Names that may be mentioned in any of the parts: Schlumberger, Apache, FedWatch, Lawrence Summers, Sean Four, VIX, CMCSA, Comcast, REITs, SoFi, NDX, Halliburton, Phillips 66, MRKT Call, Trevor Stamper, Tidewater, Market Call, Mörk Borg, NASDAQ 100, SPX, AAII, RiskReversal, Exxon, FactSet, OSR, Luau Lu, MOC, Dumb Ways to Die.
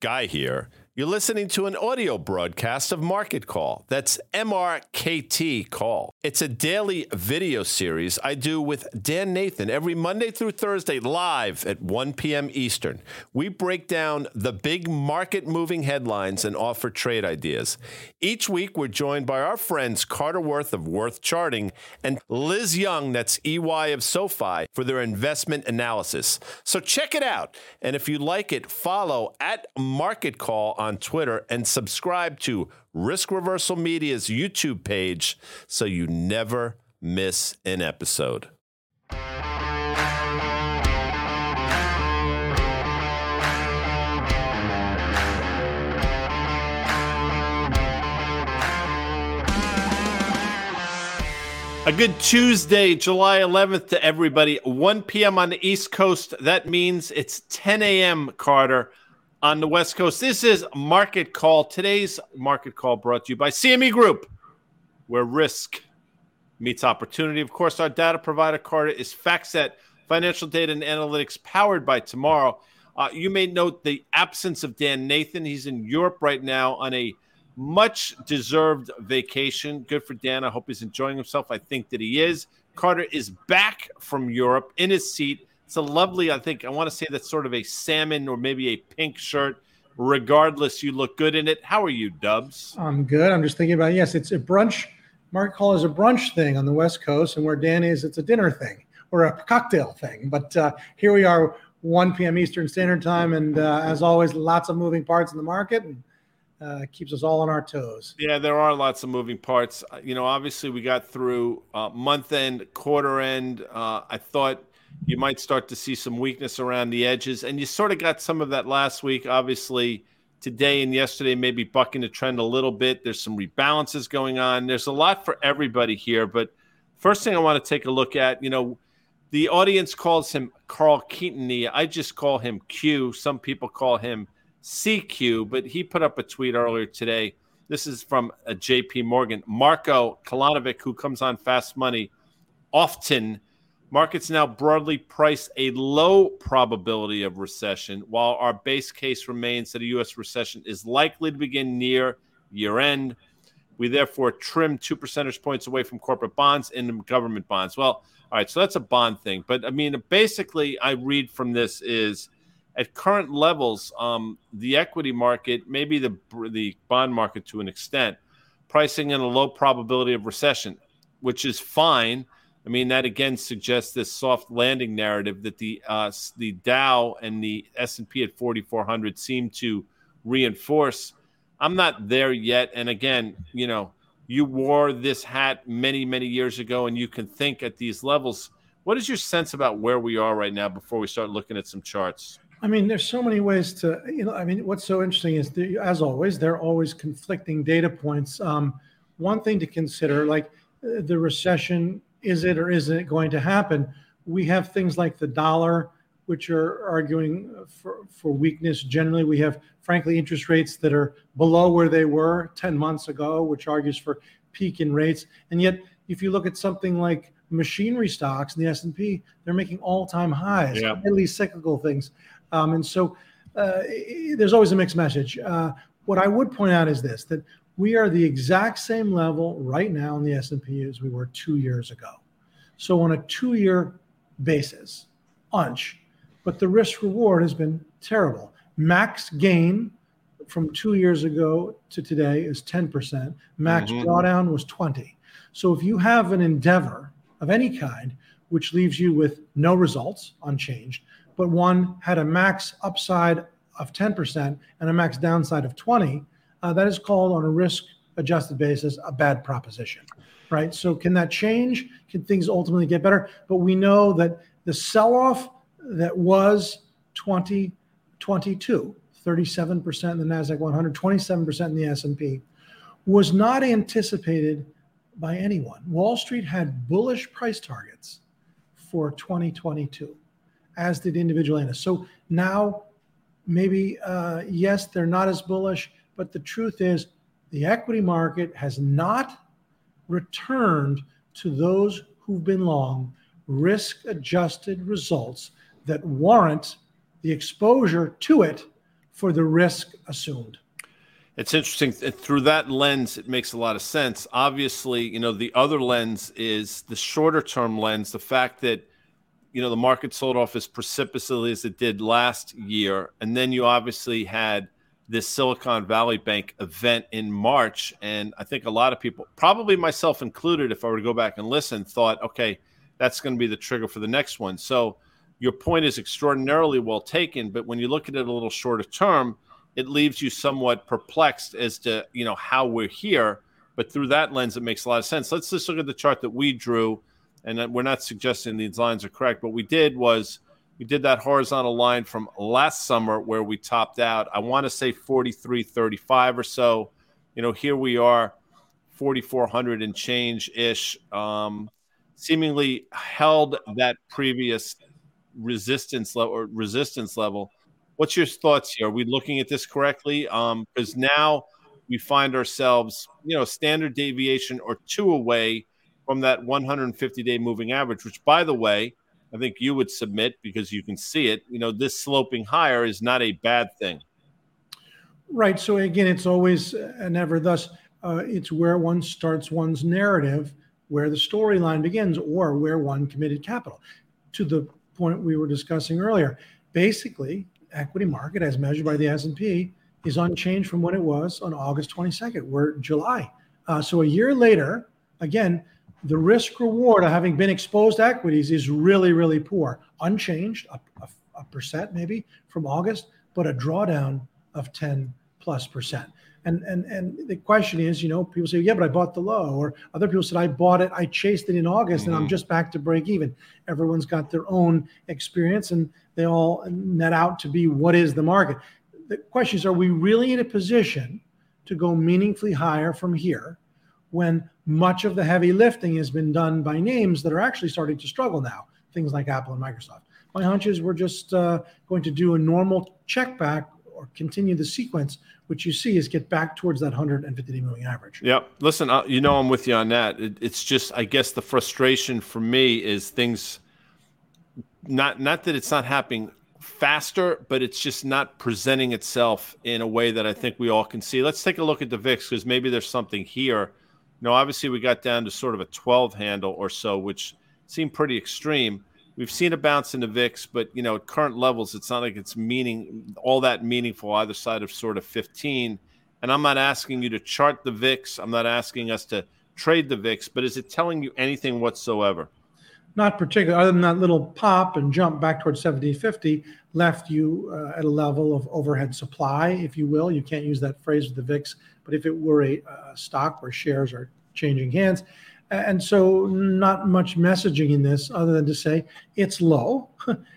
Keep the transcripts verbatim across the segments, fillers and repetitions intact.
Guy here. You're listening to an audio broadcast of Market Call. That's M R K T Call. It's a daily video series I do with Dan Nathan every Monday through Thursday live at one p.m. Eastern. We break down the big market-moving headlines and offer trade ideas. Each week, we're joined by our friends Carter Worth of Worth Charting and Liz Young, that's E Y of SoFi, for their investment analysis. So check it out. And if you like it, follow at Market Call on Twitter and subscribe to Risk Reversal Media's YouTube page so you never miss an episode. A good Tuesday, July eleventh to everybody. one p.m. on the East Coast. That means it's ten a.m., Carter. On the West Coast, this is Market Call. Today's Market Call brought to you by C M E Group, where risk meets opportunity. Of course, our data provider, Carter, is FactSet, financial data and analytics powered by tomorrow. Uh, you may note the absence of Dan Nathan. He's in Europe right now on a much-deserved vacation. Good for Dan. I hope he's enjoying himself. I think that he is. Carter is back from Europe in his seat. It's a lovely, I think, I want to say that's sort of a salmon or maybe a pink shirt. Regardless, you look good in it. How are you, Dubs? I'm good. I'm just thinking about, yes, it's a brunch. Market Call is a brunch thing on the West Coast, and where Dan is, it's a dinner thing or a cocktail thing. But uh, here we are, one p.m. Eastern Standard Time, and uh, as always, lots of moving parts in the market, and uh, keeps us all on our toes. Yeah, there are lots of moving parts. You know, obviously, we got through uh, month-end, quarter-end. Uh, I thought you might start to see some weakness around the edges. And you sort of got some of that last week, obviously, today and yesterday, maybe bucking the trend a little bit. There's some rebalances going on. There's a lot for everybody here. But first thing I want to take a look at, you know, the audience calls him Carl Keaton. I just call him Q. Some people call him C Q. But he put up a tweet earlier today. This is from a J P Morgan. Marko Kolanovic, who comes on Fast Money often. Markets now broadly price a low probability of recession, while our base case remains that a U S recession is likely to begin near year-end. We therefore trim two percentage points away from corporate bonds into government bonds. Well, all right, so that's a bond thing. But, I mean, basically I read from this is at current levels, um, the equity market, maybe the the bond market to an extent, pricing in a low probability of recession, which is fine. I mean, that again suggests this soft landing narrative that the uh, the Dow and the S and P at forty-four hundred seem to reinforce. I'm not there yet. And again, you know, you wore this hat many, many years ago, and you can think at these levels. What is your sense about where we are right now before we start looking at some charts? I mean, there's so many ways to, you know, I mean, what's so interesting is, the, as always, there are always conflicting data points. Um, one thing to consider, like the recession, is it or isn't it going to happen? We have things like the dollar, which are arguing for, for weakness generally. We have, frankly, interest rates that are below where they were ten months ago, which argues for peak in rates. And yet, if you look at something like machinery stocks in the S and P, they're making all-time highs, yeah. At least cyclical things. Um, and so uh, there's always a mixed message. Uh, what I would point out is this, that we are the exact same level right now in the S and P as we were two years ago. So on a two-year basis, unch, but the risk reward has been terrible. Max gain from two years ago to today is ten percent. Max mm-hmm. drawdown was twenty. So if you have an endeavor of any kind, which leaves you with no results, unchanged, but one had a max upside of ten percent and a max downside of twenty, Uh, that is called, on a risk-adjusted basis, a bad proposition, right? So can that change? Can things ultimately get better? But we know that the sell-off that was twenty twenty-two, thirty-seven percent in the NASDAQ one hundred, twenty-seven percent in the S and P, was not anticipated by anyone. Wall Street had bullish price targets for twenty twenty-two, as did individual analysts. So now, maybe, uh, yes, they're not as bullish, but the truth is the equity market has not returned to those who've been long risk-adjusted results that warrant the exposure to it for the risk assumed. It's interesting. Through that lens, it makes a lot of sense. Obviously, you know, the other lens is the shorter term lens, the fact that, you know, the market sold off as precipitously as it did last year. And then you obviously had this Silicon Valley Bank event in March. And I think a lot of people, probably myself included, if I were to go back and listen, thought, okay, that's going to be the trigger for the next one. So your point is extraordinarily well taken. But when you look at it a little shorter term, it leaves you somewhat perplexed as to, you know, how we're here. But through that lens, it makes a lot of sense. Let's just look at the chart that we drew, and we're not suggesting these lines are correct. What we did was we did that horizontal line from last summer where we topped out, I want to say forty-three thirty-five or so. You know, here we are, forty-four hundred and change-ish, um, seemingly held that previous resistance level or resistance level. What's your thoughts here? Are we looking at this correctly? Because um, now we find ourselves, you know, standard deviation or two away from that one hundred fifty-day moving average, which, by the way, I think you would submit because you can see it. You know, this sloping higher is not a bad thing. Right. So, again, it's always and ever thus. Uh, it's where one starts one's narrative, where the storyline begins, or where one committed capital. To the point we were discussing earlier, basically, equity market as measured by the S and P is unchanged from what it was on August twenty-second. We're July. Uh, so a year later, again, the risk reward of having been exposed to equities is really, really poor. Unchanged, a, a, a percent maybe from August, but a drawdown of ten plus percent. And, and, and the question is, you know, people say, yeah, but I bought the low, or other people said, I bought it, I chased it in August, mm-hmm. and I'm just back to break even. Everyone's got their own experience, and they all net out to be what is the market. The question is, are we really in a position to go meaningfully higher from here when much of the heavy lifting has been done by names that are actually starting to struggle now, things like Apple and Microsoft? My hunch is we're just uh, going to do a normal check back or continue the sequence, which you see is get back towards that one hundred fifty-day moving average. Yep. Listen, I, you know, I'm with you on that. It, it's just, I guess the frustration for me is things, not not that it's not happening faster, but it's just not presenting itself in a way that I think we all can see. Let's take a look at the V I X, because maybe there's something here. Now, obviously, we got down to sort of a twelve handle or so, which seemed pretty extreme. We've seen a bounce in the V I X, but, you know, at current levels, it's not like it's meaning all that meaningful either side of sort of fifteen. And I'm not asking you to chart the V I X. I'm not asking us to trade the V I X, but is it telling you anything whatsoever? Not particularly, other than that little pop and jump back towards seventeen fifty left you uh, at a level of overhead supply, if you will. You can't use that phrase with the V I X, but if it were a uh, stock where shares are changing hands. And so not much messaging in this other than to say it's low,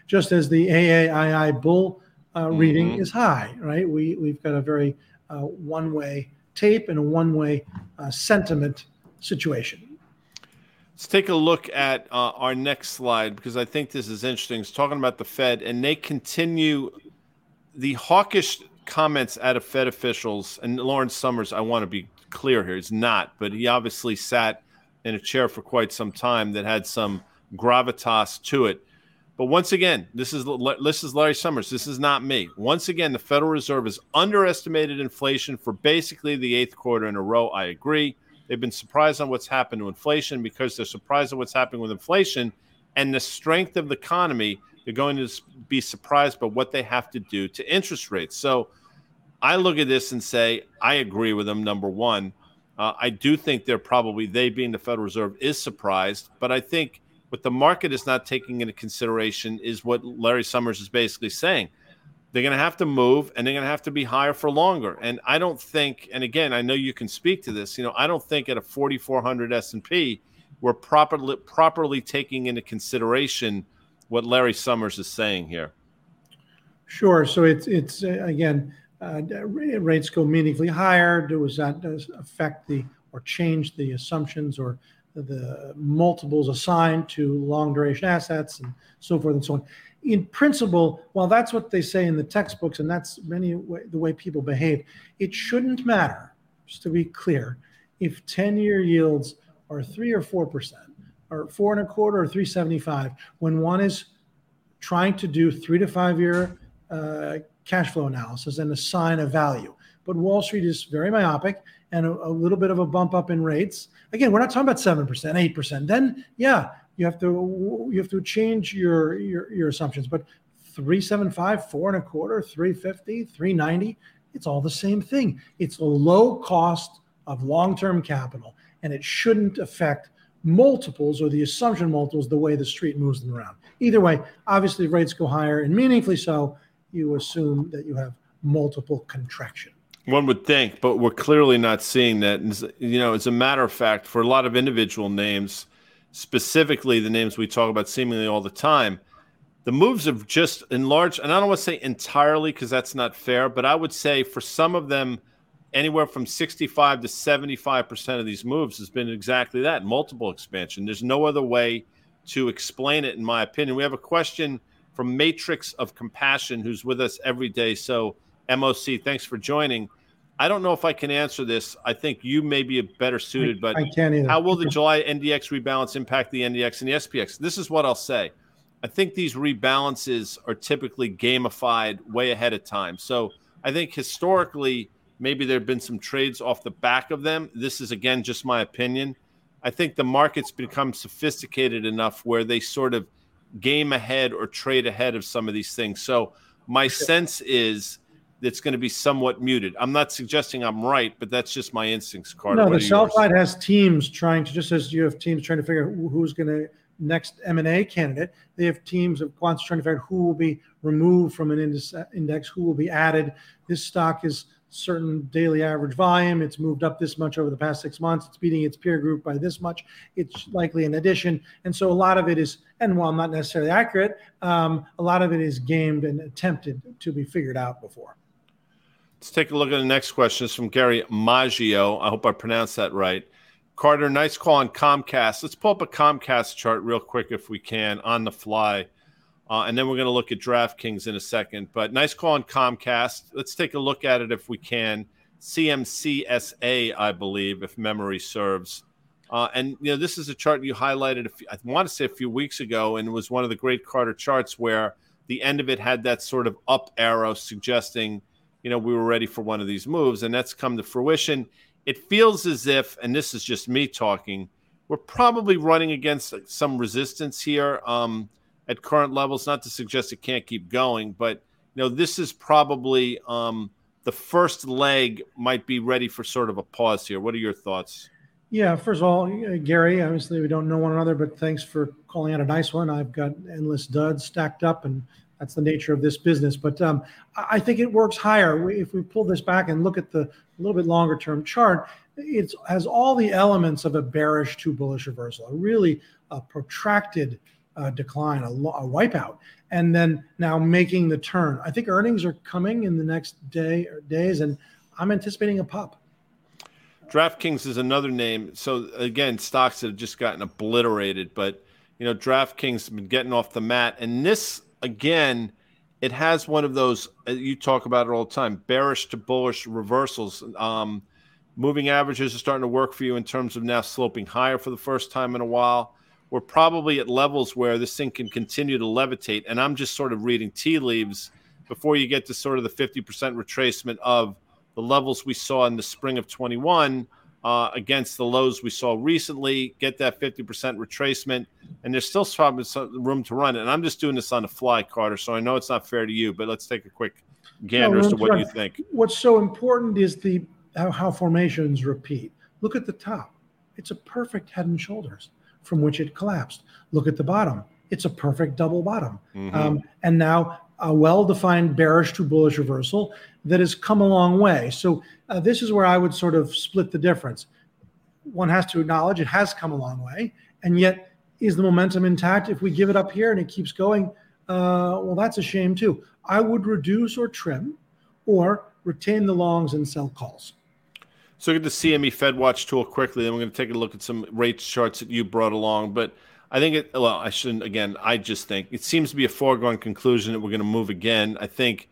just as the A A I I bull uh, mm-hmm. reading is high, right? We, we've got a very uh, one-way tape and a one-way uh, sentiment situation. Let's take a look at uh, our next slide, because I think this is interesting. It's talking about the Fed, and they continue the hawkish comments out of Fed officials. And Lawrence Summers, I want to be clear here, is not, but he obviously sat in a chair for quite some time that had some gravitas to it. But once again, this is this is Larry Summers. This is not me. Once again, the Federal Reserve has underestimated inflation for basically the eighth quarter in a row. I agree. They've been surprised on what's happened to inflation because they're surprised on what's happening with inflation and the strength of the economy. They're going to be surprised by what they have to do to interest rates. So I look at this and say, I agree with them, number one. Uh, I do think they're probably, they being the Federal Reserve, is surprised. But I think what the market is not taking into consideration is what Larry Summers is basically saying. They're going to have to move, and they're going to have to be higher for longer. And I don't think, and again, I know you can speak to this, you know, I don't think at a forty-four hundred S and P, we're properly, properly taking into consideration what Larry Summers is saying here. Sure. So it's, it's uh, again, uh, rates go meaningfully higher. Does that does affect the or change the assumptions or the multiples assigned to long duration assets and so forth and so on? In principle, while that's what they say in the textbooks and that's many way, the way people behave, it shouldn't matter, just to be clear, if ten-year yields are three or four percent or four and a quarter or three seventy-five, when one is trying to do three to five-year uh, cash flow analysis and assign a value. But Wall Street is very myopic, and a, a little bit of a bump up in rates. Again, we're not talking about seven percent, eight percent. Then, yeah, you have to you have to change your your, your assumptions. But three seventy-five, four and a quarter, three fifty, three ninety, it's all the same thing. It's a low cost of long-term capital, and it shouldn't affect multiples or the assumption multiples the way the street moves them around. Either way, obviously rates go higher, and meaningfully so, you assume that you have multiple contraction. One would think, but we're clearly not seeing that. And, you know, as a matter of fact, for a lot of individual names, specifically the names we talk about seemingly all the time, the moves have just enlarged. And I don't want to say entirely because that's not fair, but I would say for some of them, anywhere from sixty-five to seventy-five percent of these moves has been exactly that, multiple expansion. There's no other way to explain it, in my opinion. We have a question from Matrix of Compassion, who's with us every day. So, M O C, thanks for joining. I don't know if I can answer this. I think you may be better suited, but I can't either. How will the July N D X rebalance impact the N D X and the S P X? This is what I'll say. I think these rebalances are typically gamified way ahead of time. So I think historically, maybe there have been some trades off the back of them. This is, again, just my opinion. I think the market's become sophisticated enough where they sort of game ahead or trade ahead of some of these things. So my sense is that's going to be somewhat muted. I'm not suggesting I'm right, but that's just my instincts, Carter. No, the sell side has teams trying to, just as you have teams trying to figure out who's going to next M and A candidate, they have teams of quants trying to figure out who will be removed from an index, who will be added. This stock is certain daily average volume. It's moved up this much over the past six months. It's beating its peer group by this much. It's likely an addition. And so a lot of it is, and while not necessarily accurate, um, a lot of it is gamed and attempted to be figured out before. Let's take a look at the next question. It's from Gary Maggio. I hope I pronounced that right. Carter, nice call on Comcast. Let's pull up a Comcast chart real quick if we can on the fly. Uh, and then we're going to look at DraftKings in a second. But nice call on Comcast. Let's take a look at it if we can. C M C S A, I believe, if memory serves. Uh, and, you know, this is a chart you highlighted, a few, I want to say a few weeks ago, and it was one of the great Carter charts where the end of it had that sort of up arrow suggesting, you know, we were ready for one of these moves, and that's come to fruition. It feels as if, and this is just me talking, we're probably running against some resistance here um, at current levels, not to suggest it can't keep going, but, you know, this is probably um, the first leg might be ready for sort of a pause here. What are your thoughts? Yeah, first of all, uh, Gary, obviously we don't know one another, but thanks for calling out a nice one. I've got endless duds stacked up, and that's the nature of this business. But um, I think it works higher. If we pull this back and look at the little bit longer term chart, it has all the elements of a bearish to bullish reversal, a really a protracted uh, decline, a, lo- a wipeout, and then now making the turn. I think earnings are coming in the next day or days, and I'm anticipating a pop. DraftKings is another name. So, again, stocks have just gotten obliterated, but, you know, DraftKings has been getting off the mat, and this, again, it has one of those, you talk about it all the time, bearish to bullish reversals. Um, moving averages are starting to work for you in terms of now sloping higher for the first time in a while. We're probably at levels where this thing can continue to levitate. And I'm just sort of reading tea leaves before you get to sort of the fifty percent retracement of the levels we saw in the spring of twenty-one uh, against the lows we saw recently, get that fifty percent retracement, and there's still probably some room to run. And I'm just doing this on the fly, Carter, so I know it's not fair to you, but let's take a quick gander no, as to what right. you think. What's so important is the how, how formations repeat. Look at the top. It's a perfect head and shoulders from which it collapsed. Look at the bottom. It's a perfect double bottom. Mm-hmm. Um, and now a well-defined bearish to bullish reversal that has come a long way. So uh, this is where I would sort of split the difference. One has to acknowledge it has come a long way, and yet is the momentum intact? If we give it up here and it keeps going, uh, well, that's a shame too. I would reduce or trim or retain the longs and sell calls. So get the C M E FedWatch tool quickly, and we're going to take a look at some rates charts that you brought along. But I think it, well, I shouldn't, again, I just think it seems to be a foregone conclusion that we're going to move again. I think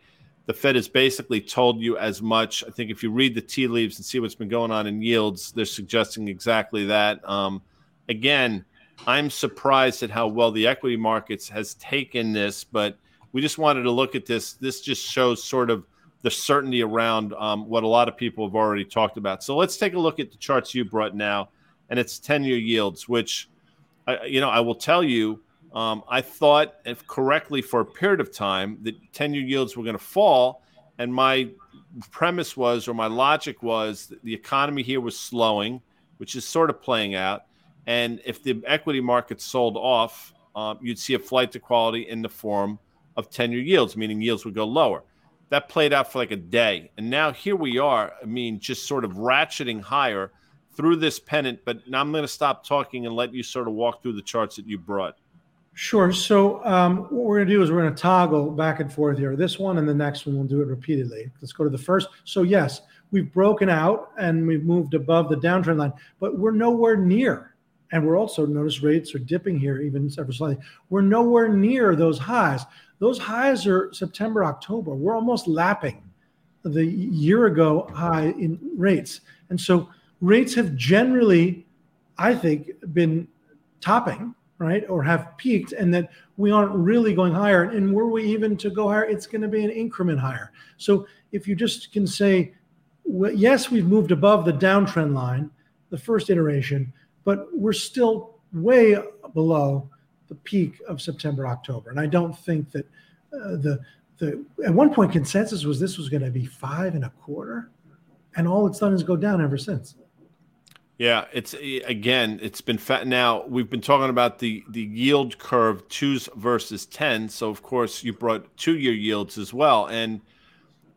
the Fed has basically told you as much. I think if you read the tea leaves and see what's been going on in yields, they're suggesting exactly that. Um, again, I'm surprised at how well the equity markets has taken this, but we just wanted to look at this. This just shows sort of the certainty around um, what a lot of people have already talked about. So let's take a look at the charts you brought now, and it's ten-year yields, which, I, you know, I will tell you, um, I thought, if correctly, for a period of time that ten-year yields were going to fall, and my premise was, or my logic was, that the economy here was slowing, which is sort of playing out, and if the equity market sold off, um, you'd see a flight to quality in the form of ten-year yields, meaning yields would go lower. That played out for like a day. And now here we are, I mean, just sort of ratcheting higher through this pennant. But now I'm going to stop talking and let you sort of walk through the charts that you brought. Sure. So um, what we're going to do is we're going to toggle back and forth here. This one and the next one, we'll do it repeatedly. Let's go to the first. So, yes, we've broken out and we've moved above the downtrend line, but we're nowhere near. And we're also, notice rates are dipping here even several slightly. We're nowhere near those highs. Those highs are September, October. We're almost lapping the year ago high in rates. And so rates have generally, I think, been topping, right, or have peaked, and that we aren't really going higher. And were we even to go higher, it's going to be an increment higher. So if you just can say, well, yes, we've moved above the downtrend line, the first iteration, but we're still way below the peak of September, October. And I don't think that uh, the, the, at one point consensus was this was going to be five and a quarter, and all it's done is go down ever since. Yeah. It's again, it's been fat. Now we've been talking about the, the yield curve twos versus ten. So of course you brought two year yields as well. And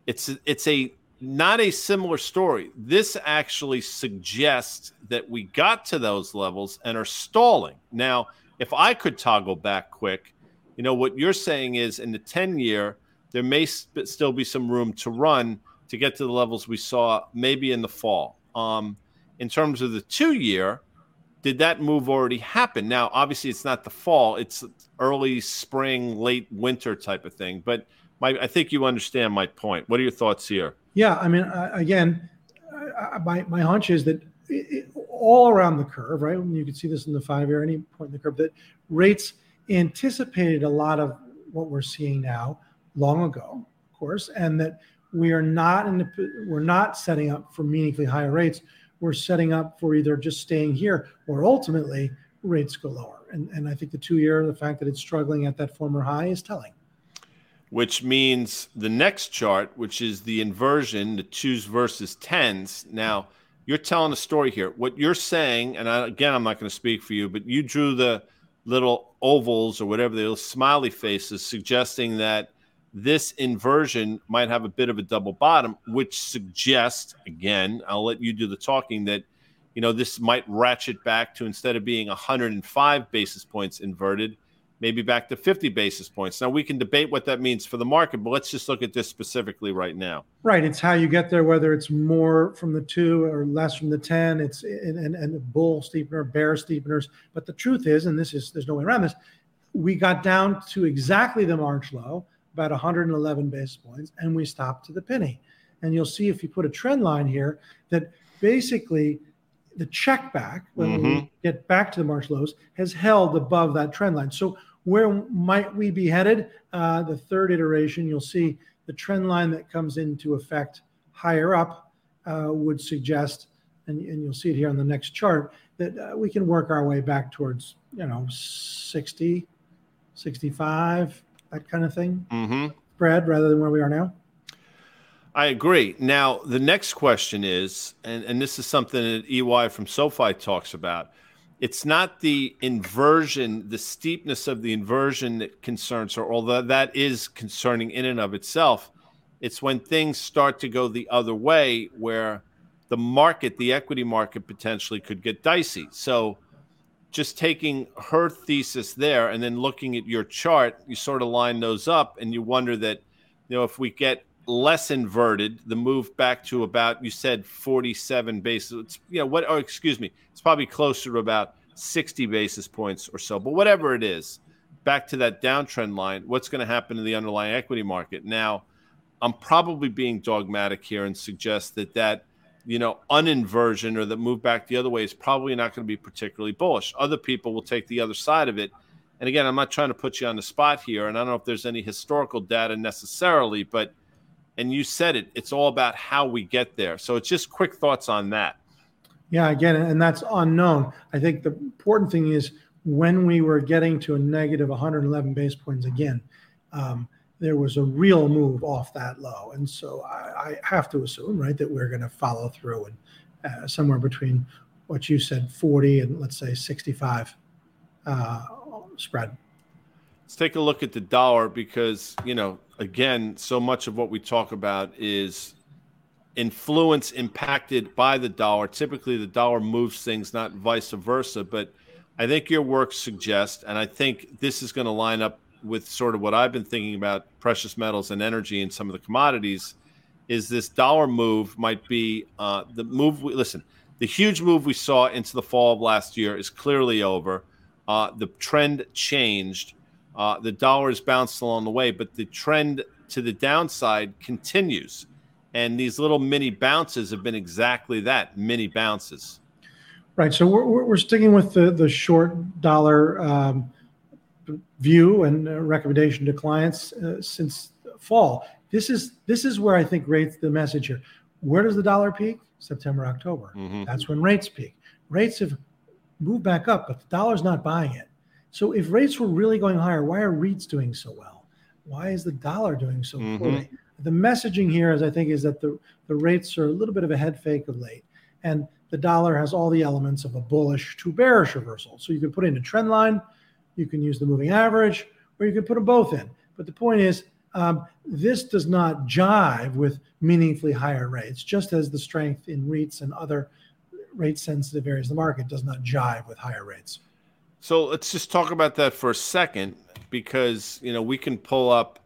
it's, it's a, not a similar story. This actually suggests that we got to those levels and are stalling. Now, if I could toggle back quick, you know, what you're saying is in the ten-year, there may sp- still be some room to run to get to the levels we saw maybe in the fall. Um, in terms of the two-year, did that move already happen? Now, obviously, it's not the fall. It's early spring, late winter type of thing. But my, I think you understand my point. What are your thoughts here? Yeah, I mean, uh, again, uh, my, my hunch is that It, it, all around the curve, right? You can see this in the five-year, any point in the curve, that rates anticipated a lot of what we're seeing now long ago, of course, and that we are not in the, we're not setting up for meaningfully higher rates. We're setting up for either just staying here or ultimately rates go lower. And, and I think the two-year, the fact that it's struggling at that former high is telling. Which means the next chart, which is the inversion, the twos versus tens. Now, you're telling a story here. What you're saying, and I, again, I'm not going to speak for you, but you drew the little ovals or whatever, the little smiley faces, suggesting that this inversion might have a bit of a double bottom, which suggests, again, I'll let you do the talking, that, you know, this might ratchet back to, instead of being one hundred five basis points inverted, maybe back to fifty basis points. Now, we can debate what that means for the market, but let's just look at this specifically right now. Right. It's how you get there, whether it's more from the two or less from the ten. It's and, and, and bull steepener, bear steepeners. But the truth is, and this is, there's no way around this, we got down to exactly the March low, about one hundred eleven basis points, and we stopped to the penny. And you'll see if you put a trend line here that basically the check back, when mm-hmm. we get back to the March lows, has held above that trend line. So where might we be headed? Uh, the third iteration, you'll see the trend line that comes into effect higher up uh, would suggest, and, and you'll see it here on the next chart, that uh, we can work our way back towards, you know, sixty, sixty-five, that kind of thing, mm-hmm. spread rather than where we are now. I agree. Now, the next question is, and, and this is something that E Y from SoFi talks about, it's not the inversion, the steepness of the inversion that concerns her, although that is concerning in and of itself. It's when things start to go the other way where the market, the equity market potentially could get dicey. So just taking her thesis there and then looking at your chart, you sort of line those up and you wonder that, you know, if we get less inverted, the move back to about, you said forty-seven basis, it's, you know, what, or excuse me, it's probably closer to about sixty basis points or so, but whatever it is, back to that downtrend line, what's going to happen to the underlying equity market? Now, I'm probably being dogmatic here and suggest that that, you know, uninversion or the move back the other way is probably not going to be particularly bullish. Other people will take the other side of it. And again, I'm not trying to put you on the spot here, and I don't know if there's any historical data necessarily, but, and you said it, it's all about how we get there. So it's just quick thoughts on that. Yeah, again, and that's unknown. I think the important thing is when we were getting to a negative one hundred eleven base points again, um, there was a real move off that low. And so I, I have to assume, right, that we're going to follow through and uh, somewhere between what you said, forty and let's say sixty-five uh, spread. Let's take a look at the dollar because, you know, again, so much of what we talk about is influence impacted by the dollar. Typically the dollar moves things, not vice versa. But I think your work suggests, and I think this is going to line up with sort of what I've been thinking about precious metals and energy and some of the commodities, is this dollar move might be uh, the move. We, listen, the huge move we saw into the fall of last year is clearly over. Uh, the trend changed. Uh, the dollar has bounced along the way, but the trend to the downside continues. And these little mini bounces have been exactly that, mini bounces. Right. So we're, we're sticking with the, the short dollar um view and uh, recommendation to clients uh, since fall. This is this is where I think rates, the message here. Where does the dollar peak? September, October. Mm-hmm. That's when rates peak. Rates have moved back up, but the dollar's not buying it. So if rates were really going higher, why are REITs doing so well? Why is the dollar doing so mm-hmm. poorly? The messaging here is, I think, is that the, the rates are a little bit of a head fake of late. And the dollar has all the elements of a bullish to bearish reversal. So you can put in a trend line, you can use the moving average, or you can put them both in. But the point is, um, this does not jive with meaningfully higher rates, just as the strength in REITs and other rate-sensitive areas of the market does not jive with higher rates. So let's just talk about that for a second, because, you know, we can pull up,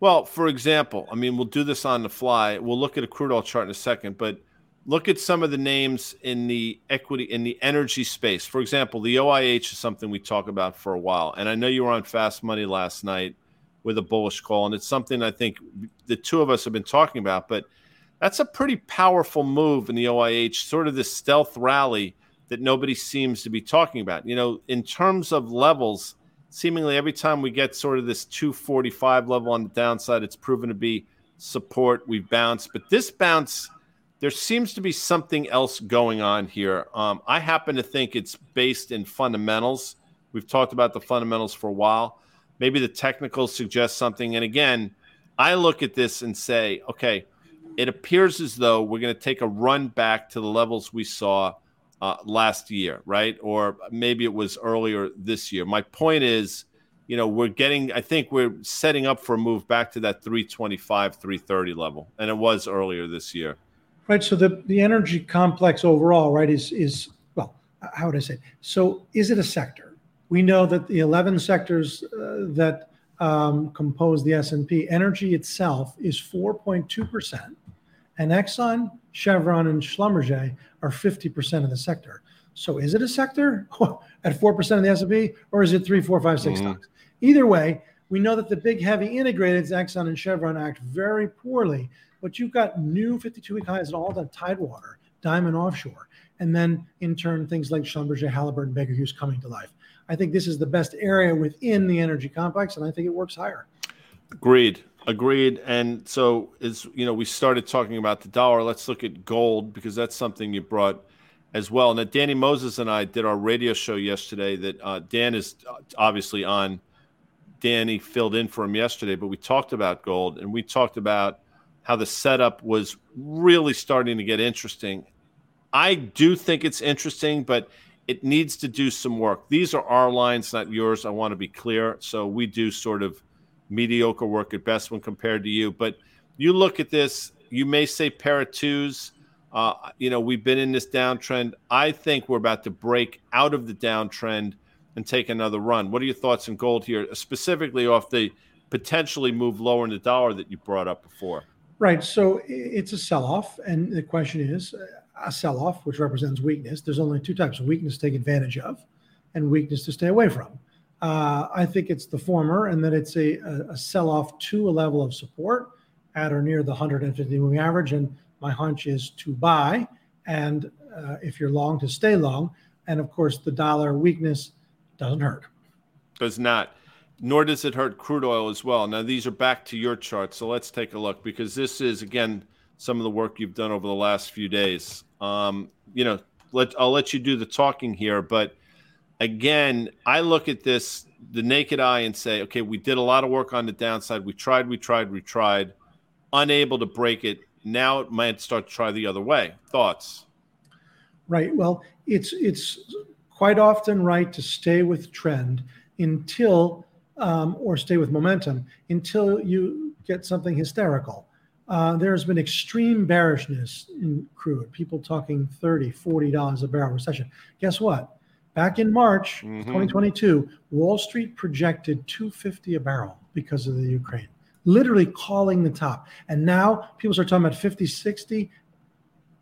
well, for example, I mean, we'll do this on the fly. We'll look at a crude oil chart in a second, but look at some of the names in the equity, in the energy space. For example, the O I H is something we talk about for a while. And I know you were on Fast Money last night with a bullish call. And it's something I think the two of us have been talking about. But that's a pretty powerful move in the O I H, sort of this stealth rally that nobody seems to be talking about. You know, in terms of levels, seemingly every time we get sort of this two forty-five level on the downside, it's proven to be support. We've bounced. But this bounce, there seems to be something else going on here. Um, I happen to think it's based in fundamentals. We've talked about the fundamentals for a while. Maybe the technicals suggest something. And again, I look at this and say, okay, it appears as though we're going to take a run back to the levels we saw uh, last year, right? Or maybe it was earlier this year. My point is, you know, we're getting, I think we're setting up for a move back to that three twenty-five, three thirty level. And it was earlier this year. Right, so the, the energy complex overall, right, is, is well, how would I say it? So is it a sector? We know that the eleven sectors uh, that um, compose the S and P, energy itself is four point two percent, and Exxon, Chevron, and Schlumberger are fifty percent of the sector. So is it a sector at four percent of the S and P, or is it three, four, five, six mm-hmm. stocks? Either way, we know that the big heavy integrateds, Exxon and Chevron, act very poorly. But you've got new fifty-two-week highs in all the Tidewater, Diamond Offshore, and then in turn things like Schlumberger, Halliburton, Baker Hughes coming to life. I think this is the best area within the energy complex, and I think it works higher. Agreed, agreed. And so, as you know, we started talking about the dollar. Let's look at gold, because that's something you brought as well. Now, Danny Moses and I did our radio show yesterday that uh, Dan is obviously on. Danny filled in for him yesterday, but we talked about gold, and we talked about how the setup was really starting to get interesting. I do think it's interesting, but it needs to do some work. These are our lines, not yours. I want to be clear. So we do sort of mediocre work at best when compared to you. But you look at this, you may say pair of twos. Uh, you know, we've been in this downtrend. I think we're about to break out of the downtrend and take another run. What are your thoughts on gold here, specifically off the potentially move lower in the dollar that you brought up before? Right. So it's a sell-off. And the question is, a sell-off, which represents weakness, there's only two types of weakness to take advantage of and weakness to stay away from. Uh, I think it's the former, and that it's a, a sell-off to a level of support at or near the one hundred fifty moving average. And my hunch is to buy, and uh, if you're long, to stay long. And of course, the dollar weakness doesn't hurt. Does not. Nor does it hurt crude oil as well. Now, these are back to your chart, so let's take a look, because this is, again, some of the work you've done over the last few days. Um, you know, let, I'll let you do the talking here, but again, I look at this, the naked eye, and say, okay, we did a lot of work on the downside. We tried, we tried, we tried, unable to break it. Now it might start to try the other way. Thoughts? Right. Well, it's it's quite often right to stay with trend until, um, or stay with momentum until you get something hysterical. Uh, there's been extreme bearishness in crude, people talking thirty dollars, forty dollars a barrel recession. Guess what? Back in March mm-hmm. twenty twenty-two, Wall Street projected two fifty a barrel because of the Ukraine, literally calling the top. And now people start talking about fifty, sixty,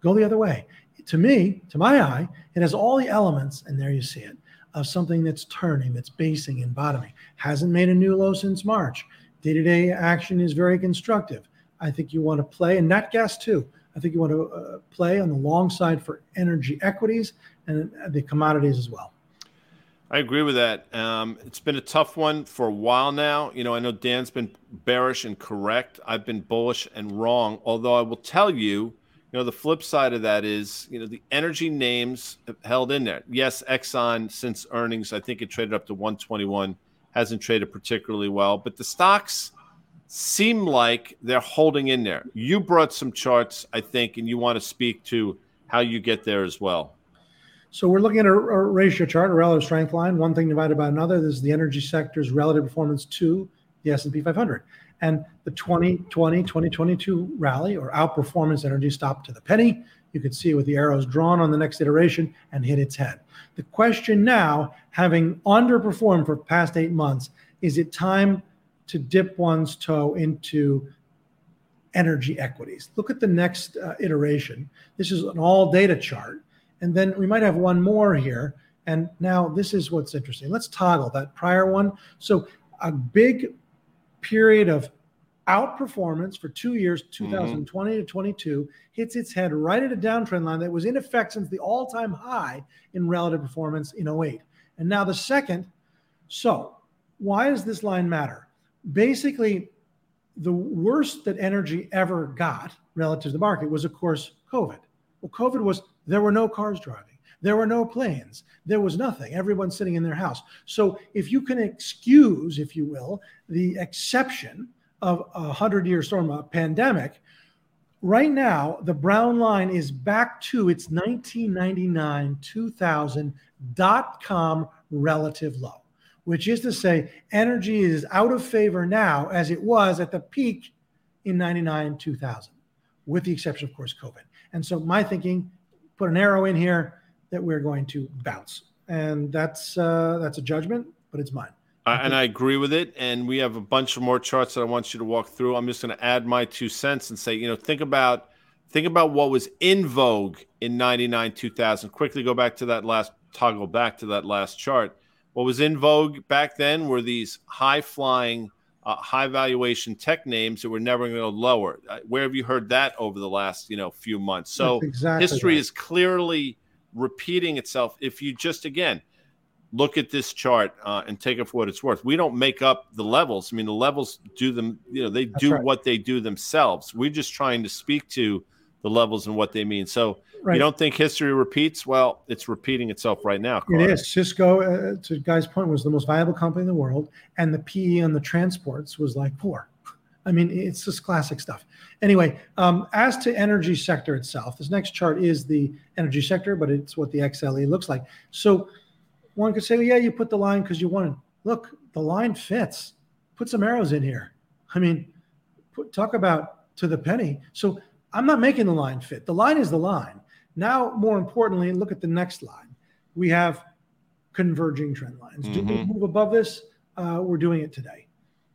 go the other way. To me, to my eye, it has all the elements, and there you see it, of something that's turning, that's basing and bottoming. Hasn't made a new low since March. Day-to-day action is very constructive. I think you want to play, and nat gas too. I think you want to uh, play on the long side for energy equities and the commodities as well. I agree with that. Um, it's been a tough one for a while now. You know, I know Dan's been bearish and correct. I've been bullish and wrong. Although I will tell you, you know, the flip side of that is, you know, the energy names have held in there. Yes, Exxon, since earnings, I think it traded up to one twenty-one, hasn't traded particularly well, but the stocks seem like they're holding in there. You brought some charts, I think, and you want to speak to how you get there as well. So we're looking at a, a ratio chart, a relative strength line, one thing divided by another. This is the energy sector's relative performance to the S and P five hundred. And the twenty twenty, twenty twenty-two rally or outperformance energy stopped to the penny. You could see it with the arrows drawn on the next iteration and hit its head. The question now, having underperformed for past eight months, is it time to dip one's toe into energy equities? Look at the next uh, iteration. This is an all data chart. And then we might have one more here. And now this is what's interesting. Let's toggle that prior one. So a big period of outperformance for two years, two thousand twenty mm-hmm. to twenty-two, hits its head right at a downtrend line that was in effect since the all-time high in relative performance in oh eight. And now the second. So why does this line matter? Basically, the worst that energy ever got relative to the market was, of course, COVID. Well, COVID was, there were no cars driving. There were no planes. There was nothing. Everyone's sitting in their house. So if you can excuse, if you will, the exception of a hundred-year storm, a pandemic, right now the brown line is back to its nineteen ninety-nine, two thousand dot-com relative low, which is to say energy is out of favor now as it was at the peak in ninety-nine, two thousand, with the exception, of course, COVID. And so my thinking, put an arrow in here that we're going to bounce. And that's uh, that's a judgment, but it's mine. I and think- I agree with it. And we have a bunch of more charts that I want you to walk through. I'm just going to add my two cents and say, you know, think about think about what was in vogue in ninety-nine, two thousand. Quickly go back to that last, toggle back to that last chart. What was in vogue back then were these high-flying, uh, high-valuation tech names that were never going to go lower. Uh, where have you heard that over the last, you know, few months? So exactly history right. is clearly repeating itself. If you just, again, look at this chart uh, and take it for what it's worth. We don't make up the levels. I mean, the levels do them, you know, they That's do right. what they do themselves. We're just trying to speak to the levels and what they mean. So right. you don't think history repeats? Well, it's repeating itself right now. Carter. It is. Cisco, uh, to Guy's point, was the most valuable company in the world, and the P E on the transports was like poor. I mean, it's just classic stuff. Anyway, um, as to energy sector itself, this next chart is the energy sector, but it's what the X L E looks like. So one could say, well, yeah, you put the line because you want to. Look, the line fits. Put some arrows in here. I mean, put, talk about to the penny. So I'm not making the line fit. The line is the line. Now, more importantly, look at the next line. We have converging trend lines. Mm-hmm. Do we move above this? Uh, we're doing it today.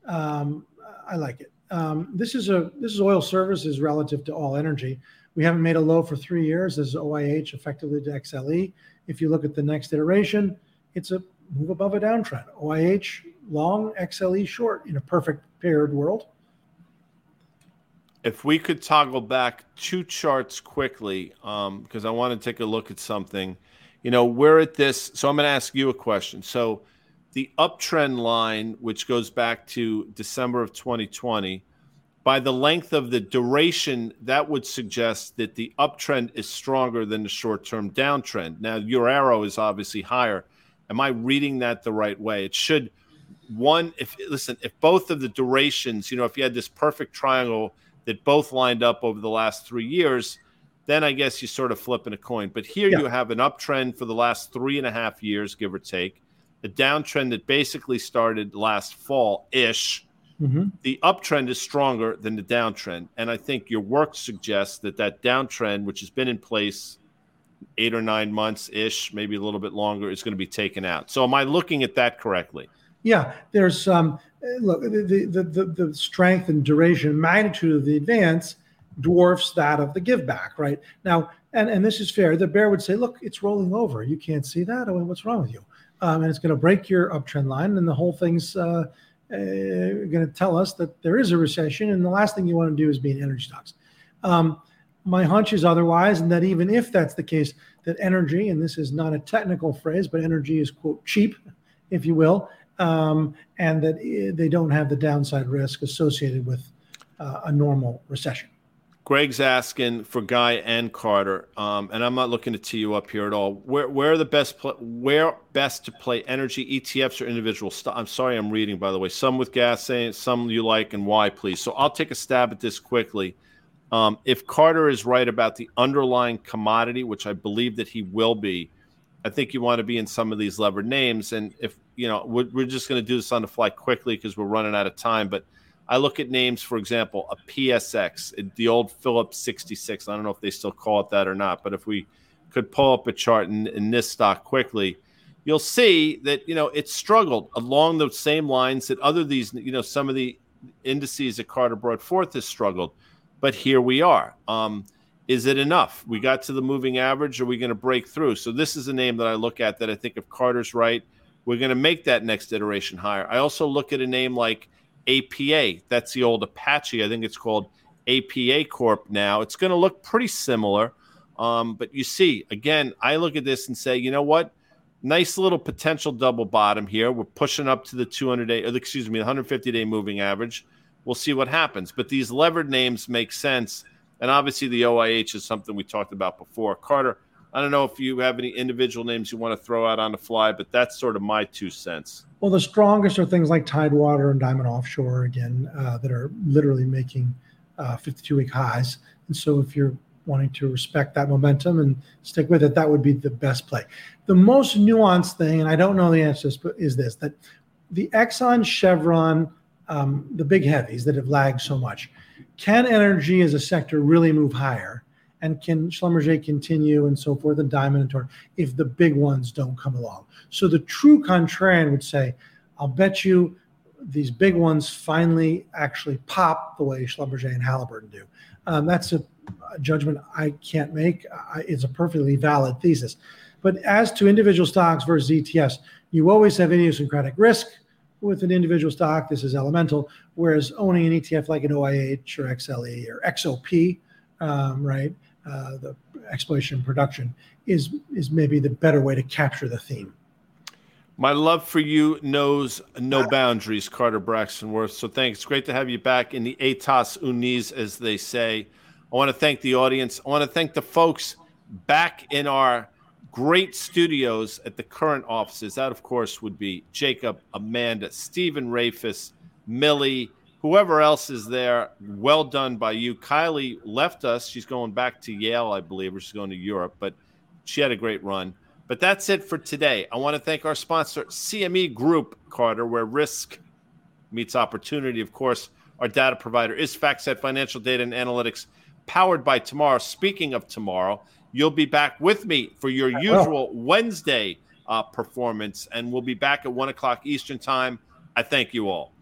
Um, I like it. Um, this is a this is oil services relative to all energy. We haven't made a low for three years. This is O I H effectively to X L E. If you look at the next iteration, it's a move above a downtrend. O I H long, X L E short in a perfect paired world. If we could toggle back two charts quickly, um, because I want to take a look at something. You know, we're at this. So I'm going to ask you a question. So the uptrend line, which goes back to December of twenty twenty, by the length of the duration, that would suggest that the uptrend is stronger than the short-term downtrend. Now, your arrow is obviously higher. Am I reading that the right way? It should, one, if listen, if both of the durations, you know, if you had this perfect triangle that both lined up over the last three years, then I guess you're sort of flipping a coin. But here yeah. you have an uptrend for the last three and a half years, give or take, a downtrend that basically started last fall-ish. Mm-hmm. The uptrend is stronger than the downtrend. And I think your work suggests that that downtrend, which has been in place eight or nine months-ish, maybe a little bit longer, is going to be taken out. So am I looking at that correctly? Yeah, there's um, look, the, the the the strength and duration magnitude of the advance dwarfs that of the give back right now. And, and this is fair. The bear would say, look, it's rolling over. You can't see that. I mean, what's wrong with you? Um, and it's going to break your uptrend line. And the whole thing's uh, uh, going to tell us that there is a recession. And the last thing you want to do is be in energy stocks. Um, my hunch is otherwise. And that even if that's the case, that energy, and this is not a technical phrase, but energy is, quote, cheap, if you will. Um, and that they don't have the downside risk associated with uh, a normal recession. Greg's asking for Guy and Carter, um, and I'm not looking to tee you up here at all. Where where are the best pl- where best to play energy E T Fs or individual stocks? I'm sorry, I'm reading, by the way. Some with gas, some you like, and why, please. So I'll take a stab at this quickly. Um, if Carter is right about the underlying commodity, which I believe that he will be, I think you want to be in some of these levered names. And if you know, we're, we're just going to do this on the fly quickly because we're running out of time, but I look at names, for example, a P S X, the old Phillips sixty-six. I don't know if they still call it that or not, but if we could pull up a chart in, in this stock quickly, you'll see that, you know, it struggled along those same lines that other these, you know, some of the indices that Carter brought forth has struggled. But here we are. Um, is it enough? We got to the moving average. Are we going to break through? So this is a name that I look at that I think if Carter's right, we're going to make that next iteration higher. I also look at a name like A P A. That's the old Apache. I think it's called A P A Corp now. It's going to look pretty similar. Um, but you see, again, I look at this and say, you know what? Nice little potential double bottom here. We're pushing up to the two hundred day, or excuse me, the one hundred fifty day moving average. We'll see what happens. But these levered names make sense. And obviously the O I H is something we talked about before. Carter, I don't know if you have any individual names you want to throw out on the fly, but that's sort of my two cents. Well, the strongest are things like Tidewater and Diamond Offshore, again, uh, that are literally making uh, fifty-two-week highs. And so if you're wanting to respect that momentum and stick with it, that would be the best play. The most nuanced thing, and I don't know the answer to this, but is this, that the Exxon, Chevron, um, the big heavies that have lagged so much, can energy as a sector really move higher? And can Schlumberger continue and so forth, and Diamond and Tor, if the big ones don't come along? So the true contrarian would say, I'll bet you these big ones finally actually pop the way Schlumberger and Halliburton do. Um, that's a, a judgment I can't make. I, it's a perfectly valid thesis. But as to individual stocks versus E T Fs, you always have idiosyncratic risk with an individual stock. This is elemental, whereas owning an E T F like an O I H or X L E or X O P, um, right, Uh, the exploration and production is is maybe the better way to capture the theme. My love for you knows no boundaries, Carter Braxtonworth. So thanks. Great to have you back in the Etas Unis, as they say. I want to thank the audience. I want to thank the folks back in our great studios at the current offices. That, of course, would be Jacob, Amanda, Stephen Rafis, Millie, whoever else is there, well done by you. Kylie left us. She's going back to Yale, I believe, or she's going to Europe, but she had a great run. But that's it for today. I want to thank our sponsor, C M E Group, Carter, where risk meets opportunity. Of course, our data provider is FactSet Financial Data and Analytics. powered by tomorrow. Speaking of tomorrow, you'll be back with me for your usual Wednesday uh, performance, and we'll be back at one o'clock Eastern time. I thank you all.